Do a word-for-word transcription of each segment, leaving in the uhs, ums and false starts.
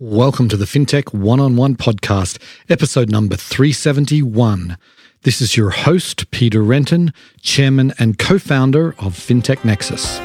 Welcome to the FinTech One-on-One Podcast, episode number three seventy-one. This is your host, Peter Renton, chairman and co-founder of FinTech Nexus.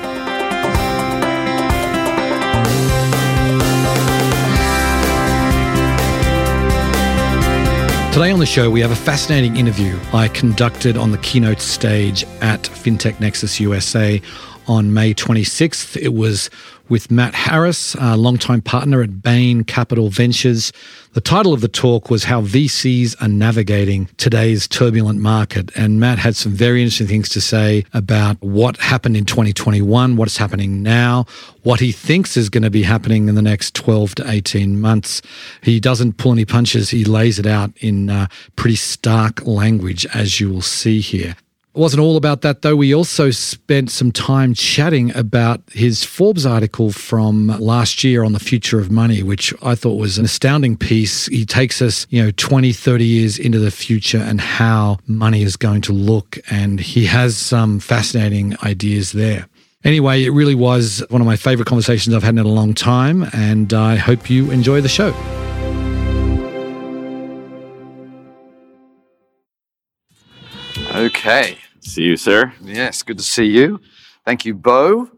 Today on the show, we have a fascinating interview I conducted on the keynote stage at FinTech Nexus U S A on May twenty-sixth. It was with Matt Harris, a longtime partner at Bain Capital Ventures. The title of the talk was How V Cs Are Navigating Today's Turbulent Market. And Matt had some very interesting things to say about what happened in twenty twenty-one, what's happening now, what he thinks is going to be happening in the next twelve to eighteen months. He doesn't pull any punches. He lays it out in uh, pretty stark language, as you will see here. It wasn't all about that, though. We also spent some time chatting about his Forbes article from last year on the future of money, which I thought was an astounding piece. He takes us, you know, twenty, thirty years into the future and how money is going to look. And he has some fascinating ideas there. Anyway, it really was one of my favorite conversations I've had in a long time. And I hope you enjoy the show. Okay. See you, sir. Yes, good to see you. Thank you, Bo.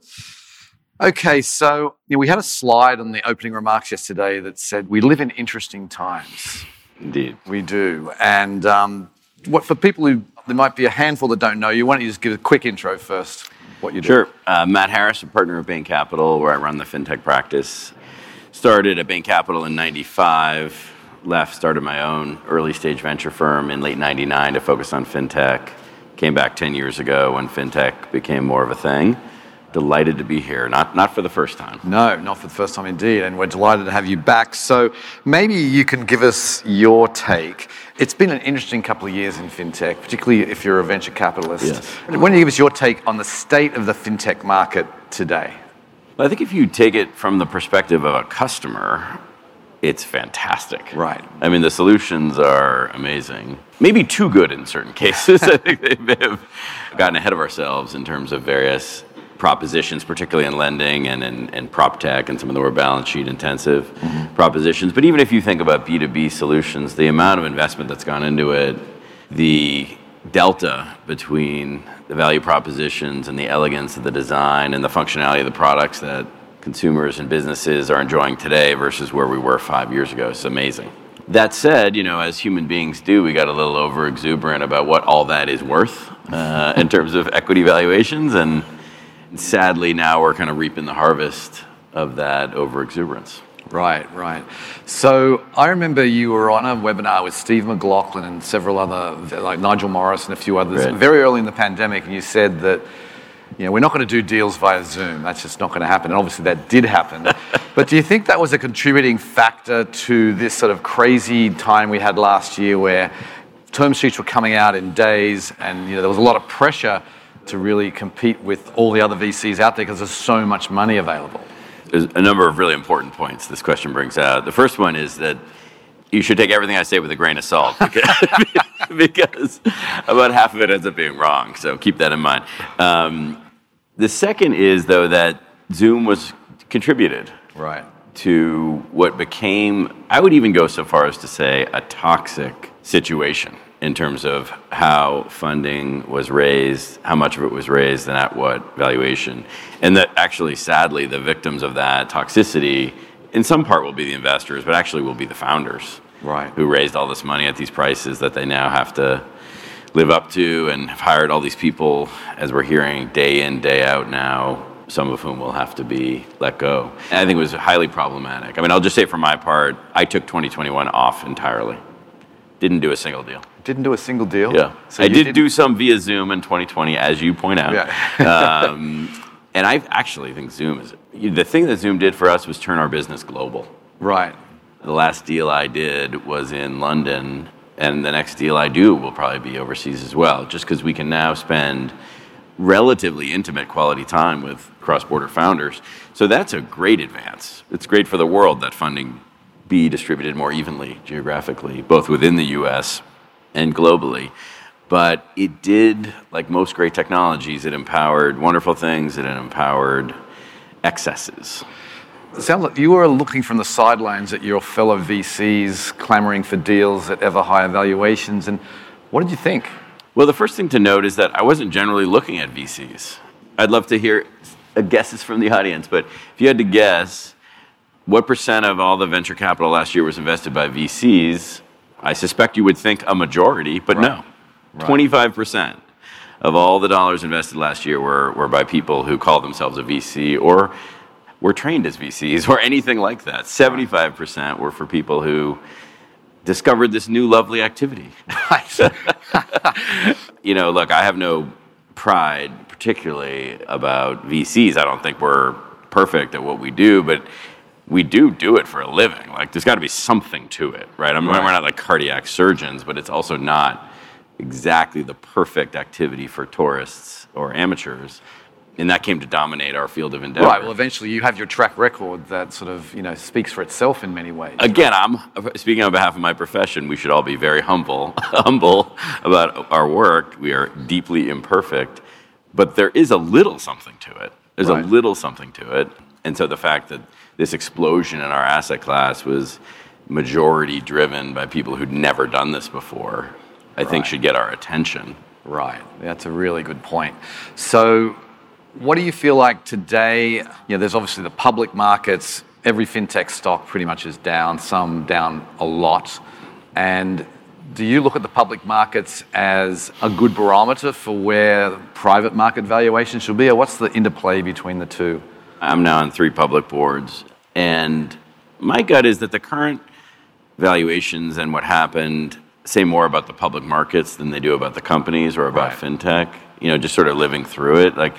Okay, so you know, we had a slide on the opening remarks yesterday that said we live in interesting times. Indeed. We do. And um, what for people who, there might be a handful that don't know you, why don't you just give a quick intro first, what you do? Sure. Uh, Matt Harris, a partner of Bain Capital, where I run the fintech practice. Started at Bain Capital in ninety-five, left, started my own early stage venture firm in late ninety-nine to focus on fintech. Came back ten years ago when fintech became more of a thing. Delighted to be here, not not for the first time. No, not for the first time indeed, and we're delighted to have you back. So maybe you can give us your take. It's been an interesting couple of years in fintech, particularly if you're a venture capitalist. Yes. Why don't you give us your take on the state of the fintech market today? Well, I think if you take it from the perspective of a customer, it's fantastic. Right. I mean, the solutions are amazing. Maybe too good in certain cases. I think they may have gotten ahead of ourselves in terms of various propositions, particularly in lending and in, in prop tech and some of the more balance sheet intensive mm-hmm. propositions. But even if you think about B two B solutions, the amount of investment that's gone into it, the delta between the value propositions and the elegance of the design and the functionality of the products that consumers and businesses are enjoying today versus where we were five years ago. It's amazing. That said, you know, as human beings do, we got a little over exuberant about what all that is worth uh, in terms of equity valuations. And sadly, now we're kind of reaping the harvest of that over exuberance. Right, right. So I remember you were on a webinar with Steve McLaughlin and several other, like Nigel Morris and a few others, right. very early in the pandemic, and you said that you know, we're not going to do deals via Zoom. That's just not going to happen. And obviously that did happen. But do you think that was a contributing factor to this sort of crazy time we had last year where term sheets were coming out in days and you know there was a lot of pressure to really compete with all the other V Cs out there because there's so much money available? There's a number of really important points this question brings out. The first one is that you should take everything I say with a grain of salt because, because about half of it ends up being wrong. So keep that in mind. Um, The second is, though, that Zoom was contributed right. to what became, I would even go so far as to say, a toxic situation in terms of how funding was raised, how much of it was raised, and at what valuation. And that actually, sadly, the victims of that toxicity, in some part will be the investors, but actually will be the founders right. who raised all this money at these prices that they now have to live up to and have hired all these people, as we're hearing day in, day out now, some of whom will have to be let go. And I think it was highly problematic. I mean, I'll just say for my part, I took twenty twenty-one off entirely. Didn't do a single deal. Didn't do a single deal? Yeah. So I did didn't... do some via Zoom in twenty twenty, as you point out. Yeah. um, and I actually think Zoom is... The thing that Zoom did for us was turn our business global. Right. The last deal I did was in London, and the next deal I do will probably be overseas as well, just because we can now spend relatively intimate quality time with cross-border founders. So that's a great advance. It's great for the world that funding be distributed more evenly geographically, both within the U S and globally. But it did, like most great technologies, it empowered wonderful things, and it empowered excesses. It sounds like you were looking from the sidelines at your fellow V Cs clamoring for deals at ever higher valuations. And what did you think? Well, the first thing to note is that I wasn't generally looking at V Cs. I'd love to hear guesses from the audience, but if you had to guess what percent of all the venture capital last year was invested by V Cs, I suspect you would think a majority, but right. no, right. twenty-five percent of all the dollars invested last year were, were by people who call themselves a V C or were trained as V Cs or anything like that. seventy-five percent were for people who discovered this new lovely activity. You know, look, I have no pride particularly about V Cs. I don't think we're perfect at what we do, but we do do it for a living. Like, there's got to be something to it, right? I mean, right. We're not like cardiac surgeons, but it's also not exactly the perfect activity for tourists or amateurs. And that came to dominate our field of endeavor. Right, well, eventually you have your track record that sort of, you know, speaks for itself in many ways. Again, I'm speaking on behalf of my profession. We should all be very humble, humble about our work. We are deeply imperfect, but there is a little something to it. There's right. a little something to it. And so the fact that this explosion in our asset class was majority driven by people who'd never done this before, I right. think should get our attention. Right, that's a really good point. So, what do you feel like today? You know, there's obviously the public markets. Every fintech stock pretty much is down, some down a lot. And do you look at the public markets as a good barometer for where private market valuation should be? Or what's the interplay between the two? I'm now on three public boards. And my gut is that the current valuations and what happened say more about the public markets than they do about the companies or about right. fintech. You know, just sort of living through it. Like,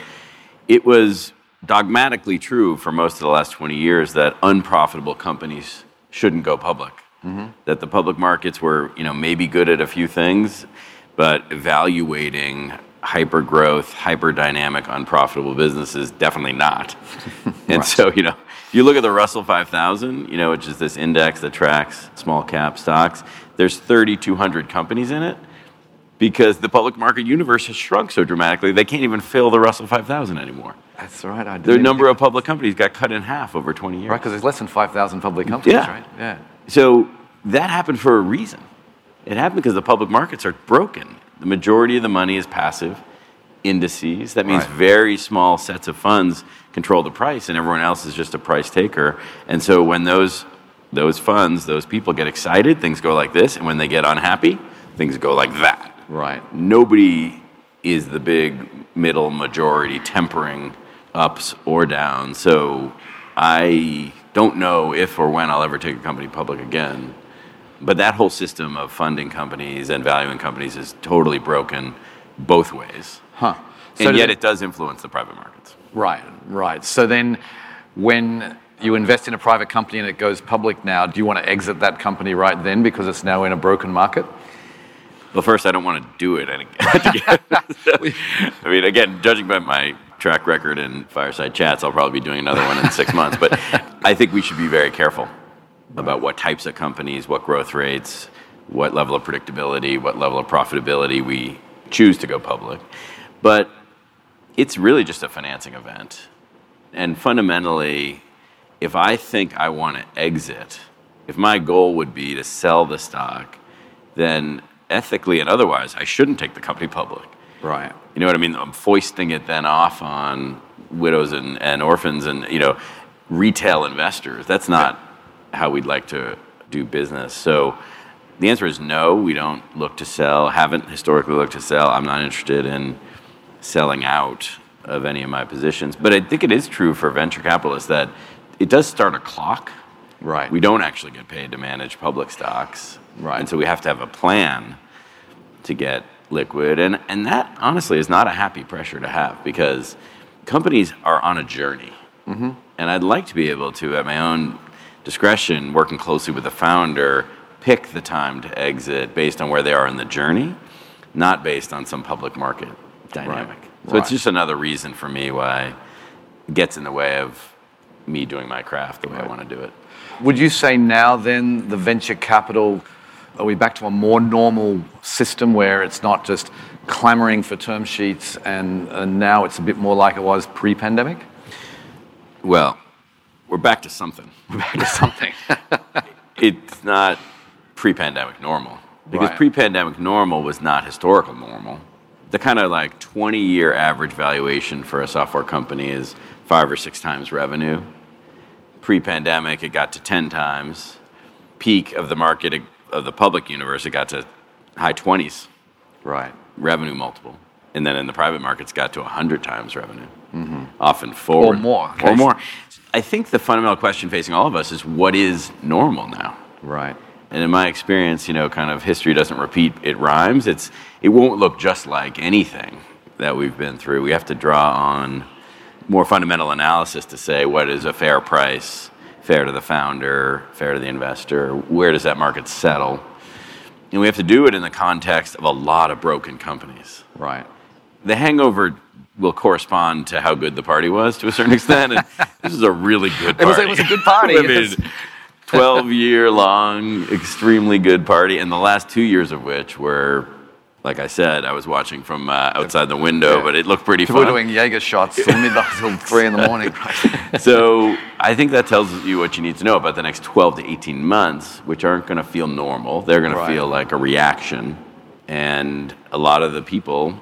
it was dogmatically true for most of the last twenty years that unprofitable companies shouldn't go public. Mm-hmm. That the public markets were, you know, maybe good at a few things, but evaluating hyper-growth, hyper-dynamic, unprofitable businesses, definitely not. And right. so, you know, if you look at the Russell five thousand, you know, which is this index that tracks small cap stocks, there's thirty-two hundred companies in it. Because the public market universe has shrunk so dramatically, they can't even fill the Russell five thousand anymore. That's right. I the number of public companies got cut in half over twenty years. Right, because there's less than five thousand public companies, yeah. right? Yeah. So that happened for a reason. It happened because the public markets are broken. The majority of the money is passive indices. That means right. very small sets of funds control the price, and everyone else is just a price taker. And so when those those funds, those people get excited, things go like this. And when they get unhappy, things go like that. Right. Nobody is the big middle majority tempering ups or downs. So I don't know if or when I'll ever take a company public again. But that whole system of funding companies and valuing companies is totally broken both ways. Huh. So and yet it does influence the private markets. Right, right. So then when you invest in a private company and it goes public now, do you want to exit that company right then because it's now in a broken market? Well, first, I don't want to do it. I mean, again, judging by my track record and fireside chats, I'll probably be doing another one in six months. But I think we should be very careful about what types of companies, what growth rates, what level of predictability, what level of profitability we choose to go public. But it's really just a financing event. And fundamentally, if I think I want to exit, if my goal would be to sell the stock, then ethically and otherwise, I shouldn't take the company public. Right. You know what I mean? I'm foisting it then off on widows and, and orphans and, you know, retail investors. That's not how we'd like to do business. So the answer is no, we don't look to sell, haven't historically looked to sell. I'm not interested in selling out of any of my positions. But I think it is true for venture capitalists that it does start a clock. Right. We don't actually get paid to manage public stocks. Right. And so we have to have a plan to get liquid. And and that, honestly, is not a happy pressure to have because companies are on a journey. Mm-hmm. And I'd like to be able to, at my own discretion, working closely with the founder, pick the time to exit based on where they are in the journey, not based on some public market dynamic. Right. So right. it's just another reason for me why it gets in the way of me doing my craft the way right. I want to do it. Would you say now then the venture capital, are we back to a more normal system where it's not just clamoring for term sheets and, and now it's a bit more like it was pre-pandemic? Well, we're back to something. We're back to something. It's not pre-pandemic normal. Because right. pre-pandemic normal was not historical normal. The kind of like twenty-year average valuation for a software company is five or six times revenue. Pre-pandemic, it got to ten times. Peak of the market it, of the public universe, it got to high twenties. Right. Revenue multiple. And then in the private markets, got to one hundred times revenue. Mm-hmm. Often forward. Or more. Or okay. more. I think the fundamental question facing all of us is, what is normal now? Right. And in my experience, you know, kind of history doesn't repeat, it rhymes. It's It won't look just like anything that we've been through. We have to draw on more fundamental analysis to say, what is a fair price, fair to the founder, fair to the investor? Where does that market settle? And we have to do it in the context of a lot of broken companies. Right. The hangover will correspond to how good the party was to a certain extent. And this is a really good party. It was, it was a good party. I mean, twelve-year long, extremely good party, and the last two years of which were, like I said, I was watching from uh, outside the window, yeah. but it looked pretty fun. People were doing Jaeger shots till midnight, till three in the morning. So I think that tells you what you need to know about the next twelve to eighteen months, which aren't going to feel normal. They're going right. to feel like a reaction. And a lot of the people,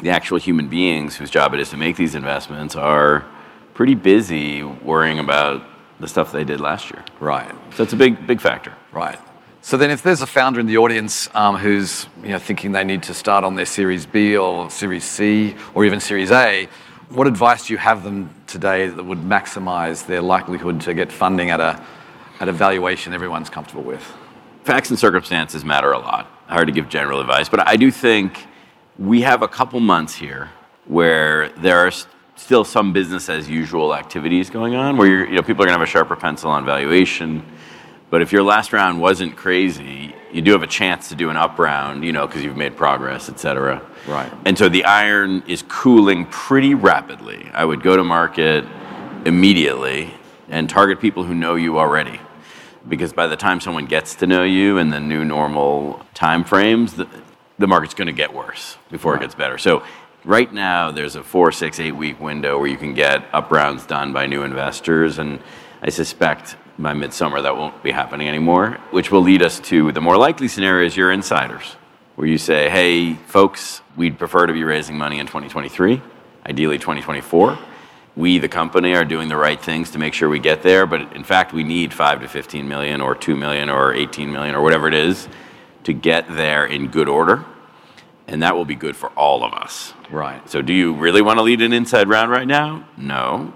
the actual human beings whose job it is to make these investments, are pretty busy worrying about the stuff they did last year. Right. So it's a big, big factor. Right. So then if there's a founder in the audience um, who's you know thinking they need to start on their Series B or Series C or even Series A, what advice do you have them today that would maximize their likelihood to get funding at a, at a valuation everyone's comfortable with? Facts and circumstances matter a lot. Hard to give general advice, but I do think we have a couple months here where there are st- still some business as usual activities going on where you're, you know people are going to have a sharper pencil on valuation. But if your last round wasn't crazy, you do have a chance to do an up round, you know, because you've made progress, et cetera. Right. And so the iron is cooling pretty rapidly. I would go to market immediately and target people who know you already. Because by the time someone gets to know you in the new normal timeframes, the, the market's going to get worse before right. it gets better. So right now, there's a four, six, eight-week window where you can get up rounds done by new investors. And I suspect by midsummer that won't be happening anymore, which will lead us to the more likely scenario is your insiders, where you say, hey, folks, we'd prefer to be raising money in twenty twenty-three, ideally twenty twenty-four. We, the company, are doing the right things to make sure we get there, but in fact, we need five to fifteen million or two million or eighteen million or whatever it is to get there in good order, and that will be good for all of us. Right. So do you really want to lead an inside round right now? No.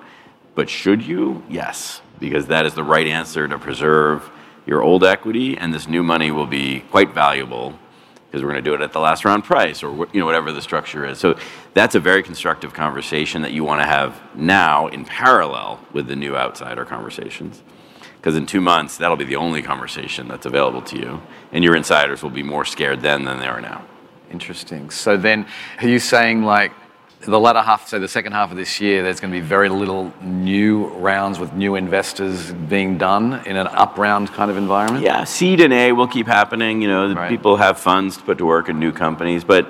But should you? Yes. Because that is the right answer to preserve your old equity, and this new money will be quite valuable because we're going to do it at the last round price or you know whatever the structure is. So that's a very constructive conversation that you want to have now in parallel with the new outsider conversations, because in two months, that'll be the only conversation that's available to you, and your insiders will be more scared then than they are now. Interesting. So then are you saying like, the latter half, so the second half of this year, there's going to be very little new rounds with new investors being done in an up round kind of environment? Yeah, seed and A will keep happening. You know, right. People have funds to put to work in new companies, but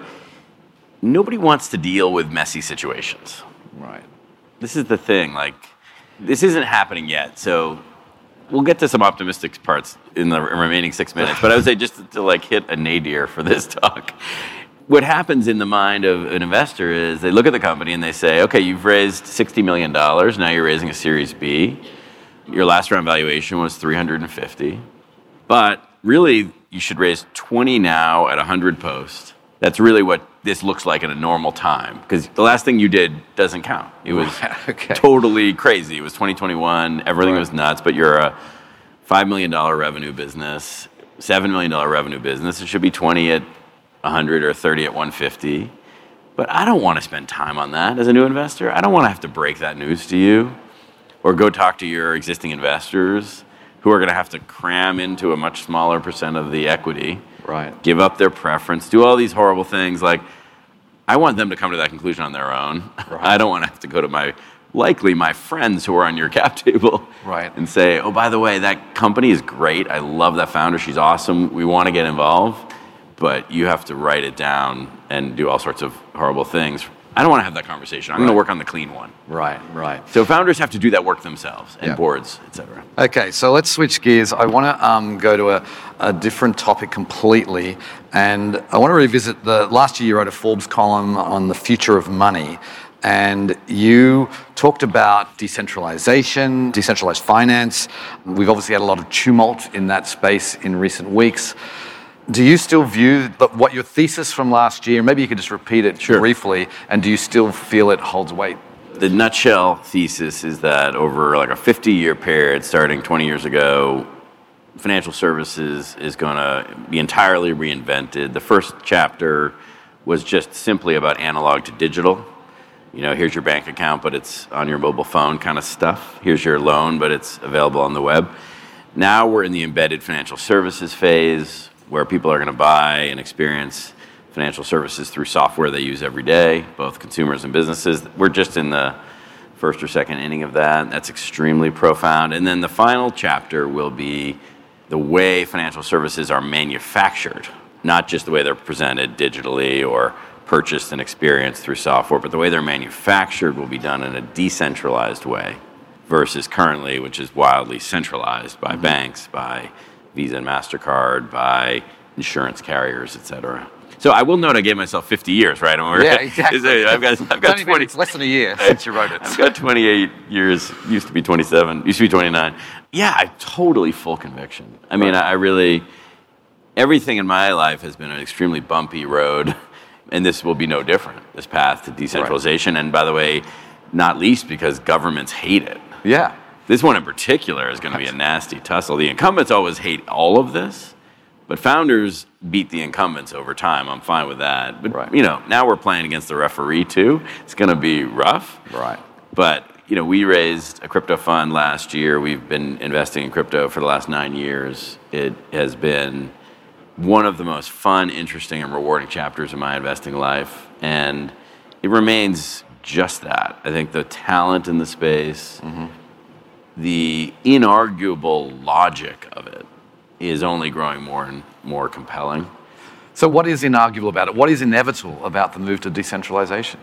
nobody wants to deal with messy situations. Right. This is the thing. Like, this isn't happening yet, so we'll get to some optimistic parts in the remaining six minutes. But I would say just to like hit a nadir for this talk. What happens in the mind of an investor is they look at the company and they say, okay, you've raised sixty million dollars. Now you're raising a Series B. Your last round valuation was three hundred fifty. But really, you should raise twenty now at one hundred post. That's really what this looks like in a normal time. Because the last thing you did doesn't count. It was okay. totally crazy. It was twenty twenty-one. Everything right. was nuts. But you're a five million dollars revenue business, seven million dollars revenue business. It should be twenty at one hundred or thirty at one fifty, but I don't want to spend time on that as a new investor. I don't want to have to break that news to you or go talk to your existing investors who are going to have to cram into a much smaller percent of the equity, right? Give up their preference, do all these horrible things. Like, I want them to come to that conclusion on their own. Right. I don't want to have to go to my, likely my friends who are on your cap table right. and say, oh, by the way, that company is great. I love that founder. She's awesome. We want to get involved. But you have to write it down and do all sorts of horrible things I don't want to have that conversation. I'm right. going to work on the clean one. Right, right. So founders have to do that work themselves, and yep. boards, et cetera. Okay, so let's switch gears. I want to um, go to a, a different topic completely, and I want to revisit the last year you wrote a Forbes column on the future of money, and you talked about decentralization, decentralized finance. We've obviously had a lot of tumult in that space in recent weeks. Do you still view the, what your thesis from last year, maybe you could just repeat it sure. briefly, and do you still feel it holds weight? The nutshell thesis is that over like a fifty-year period, starting twenty years ago, financial services is going to be entirely reinvented. The first chapter was just simply about analog to digital. You know, here's your bank account, but it's on your mobile phone kind of stuff. Here's your loan, but it's available on the web. Now we're in the embedded financial services phase, where people are going to buy and experience financial services through software they use every day, both consumers and businesses. We're just in the first or second inning of that. That's extremely profound. And then the final chapter will be the way financial services are manufactured, not just the way they're presented digitally or purchased and experienced through software, but the way they're manufactured will be done in a decentralized way versus currently, which is wildly centralized by mm-hmm. banks, by Visa and MasterCard, by insurance carriers, et cetera. So I will note I gave myself fifty years, right? Yeah, exactly. I've got, I've got twenty, it's less than a year since you wrote it. I've got twenty-eight years, used to be twenty-seven, used to be twenty-nine. Yeah, I totally full conviction. I mean, right. I really, everything in my life has been an extremely bumpy road, and this will be no different, this path to decentralization. Right. And by the way, not least because governments hate it. Yeah. This one in particular is going to be a nasty tussle. The incumbents always hate all of this, but founders beat the incumbents over time. I'm fine with that. But, right. you know, now we're playing against the referee, too. It's going to be rough. Right. But, you know, we raised a crypto fund last year. We've been investing in crypto for the last nine years. It has been one of the most fun, interesting, and rewarding chapters in my investing life. And it remains just that. I think the talent in the space, mm-hmm. the inarguable logic of it is only growing more and more compelling. So what is inarguable about it? What is inevitable about the move to decentralization?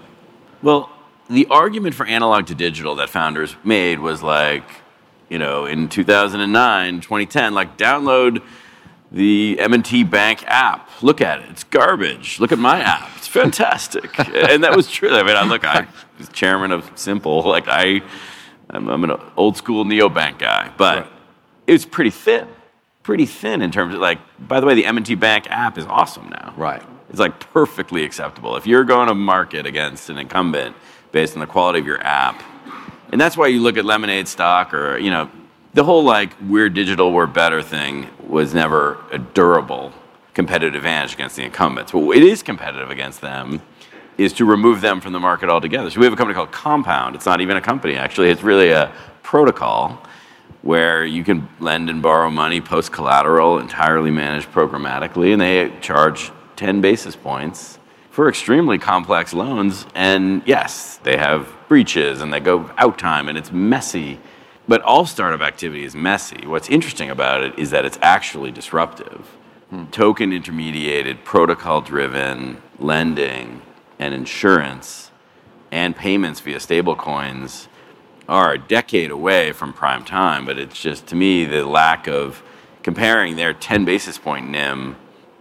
Well, the argument for analog to digital that founders made was like, you know, in two thousand nine, twenty ten, like download the M and T Bank app. Look at it. It's garbage. Look at my app. It's fantastic. And that was true. I mean, I look, I was chairman of Simple. Like I... I'm, I'm an old school neobank guy, but right. it was pretty thin, pretty thin in terms of like, by the way, the M and T Bank app is awesome now. Right. It's like perfectly acceptable. If you're going to market against an incumbent based on the quality of your app, and that's why you look at Lemonade stock or, you know, the whole like we're digital, we're better thing was never a durable competitive advantage against the incumbents. What it is competitive against them is to remove them from the market altogether. So we have a company called Compound. It's not even a company, actually. It's really a protocol where you can lend and borrow money, post collateral, entirely managed programmatically, and they charge ten basis points for extremely complex loans. And yes, they have breaches and they go out time and it's messy. But all startup activity is messy. What's interesting about it is that it's actually disruptive. Hmm. Token intermediated, protocol driven lending and insurance and payments via stablecoins are a decade away from prime time, but it's just, to me, the lack of comparing their ten basis point N I M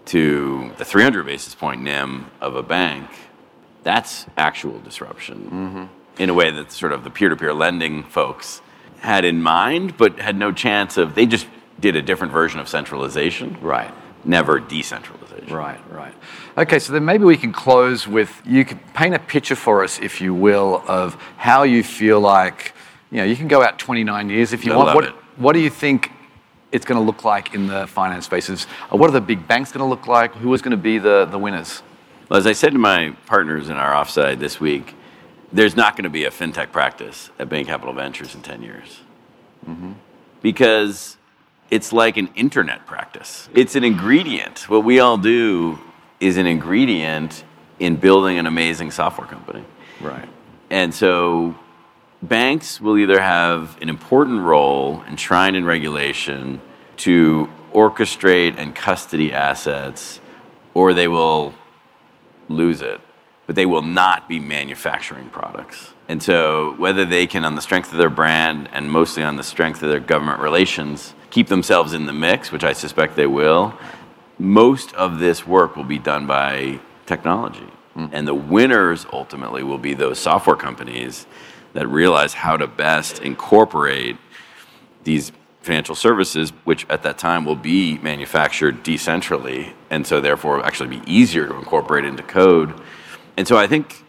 to the three hundred basis point N I M of a bank, that's actual disruption mm-hmm. in a way that sort of the peer-to-peer lending folks had in mind, but had no chance of, they just did a different version of centralization. Right. Never decentralization. Right, right. Okay, so then maybe we can close with, you could paint a picture for us, if you will, of how you feel like, you know, you can go out twenty-nine years if you I want. Love what, it. What do you think it's going to look like in the finance spaces? What are the big banks going to look like? Who is going to be the, the winners? Well, as I said to my partners in our offsite this week, there's not going to be a fintech practice at Bain Capital Ventures in ten years. Mm-hmm. Because it's like an internet practice. It's an ingredient. What we all do is an ingredient in building an amazing software company. Right. And so banks will either have an important role enshrined in regulation to orchestrate and custody assets, or they will lose it but they will not be manufacturing products. And so whether they can, on the strength of their brand and mostly on the strength of their government relations, keep themselves in the mix, which I suspect they will, most of this work will be done by technology. Mm. And the winners ultimately will be those software companies that realize how to best incorporate these financial services, which at that time will be manufactured decentrally, and so therefore actually be easier to incorporate into code. And so I think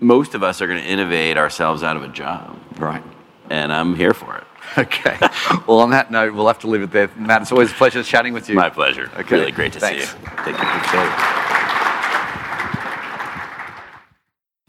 most of us are going to innovate ourselves out of a job. Right. And I'm here for it. Okay. Well, on that note, we'll have to leave it there. Matt, it's always a pleasure chatting with you. My pleasure. Okay. Really great to Thanks. see you. Thank you.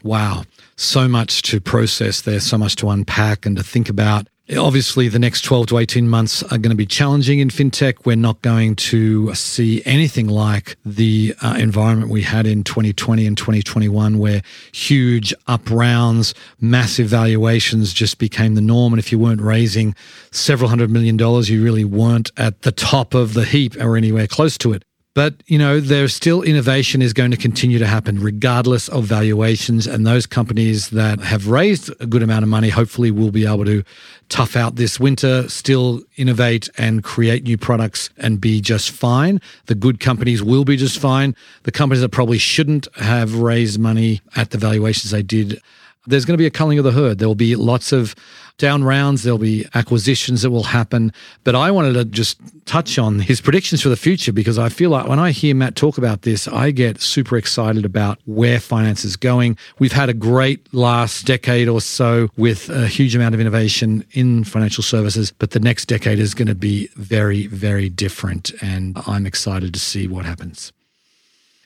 Wow. So much to process there, so much to unpack and to think about. Obviously, the next twelve to eighteen months are going to be challenging in fintech. We're not going to see anything like the uh, environment we had in twenty twenty and twenty twenty-one, where huge up rounds, massive valuations just became the norm. And if you weren't raising several hundred million dollars, you really weren't at the top of the heap or anywhere close to it. But, you know, there's still innovation is going to continue to happen regardless of valuations. And those companies that have raised a good amount of money hopefully will be able to tough out this winter, still innovate and create new products and be just fine. The good companies will be just fine. The companies that probably shouldn't have raised money at the valuations they did, there's going to be a culling of the herd. There'll be lots of down rounds. There'll be acquisitions that will happen. But I wanted to just touch on his predictions for the future, because I feel like when I hear Matt talk about this, I get super excited about where finance is going. We've had a great last decade or so with a huge amount of innovation in financial services, but the next decade is going to be very, very different. And I'm excited to see what happens.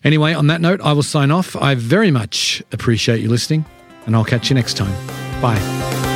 Anyway, on that note, I will sign off. I very much appreciate you listening. And I'll catch you next time. Bye.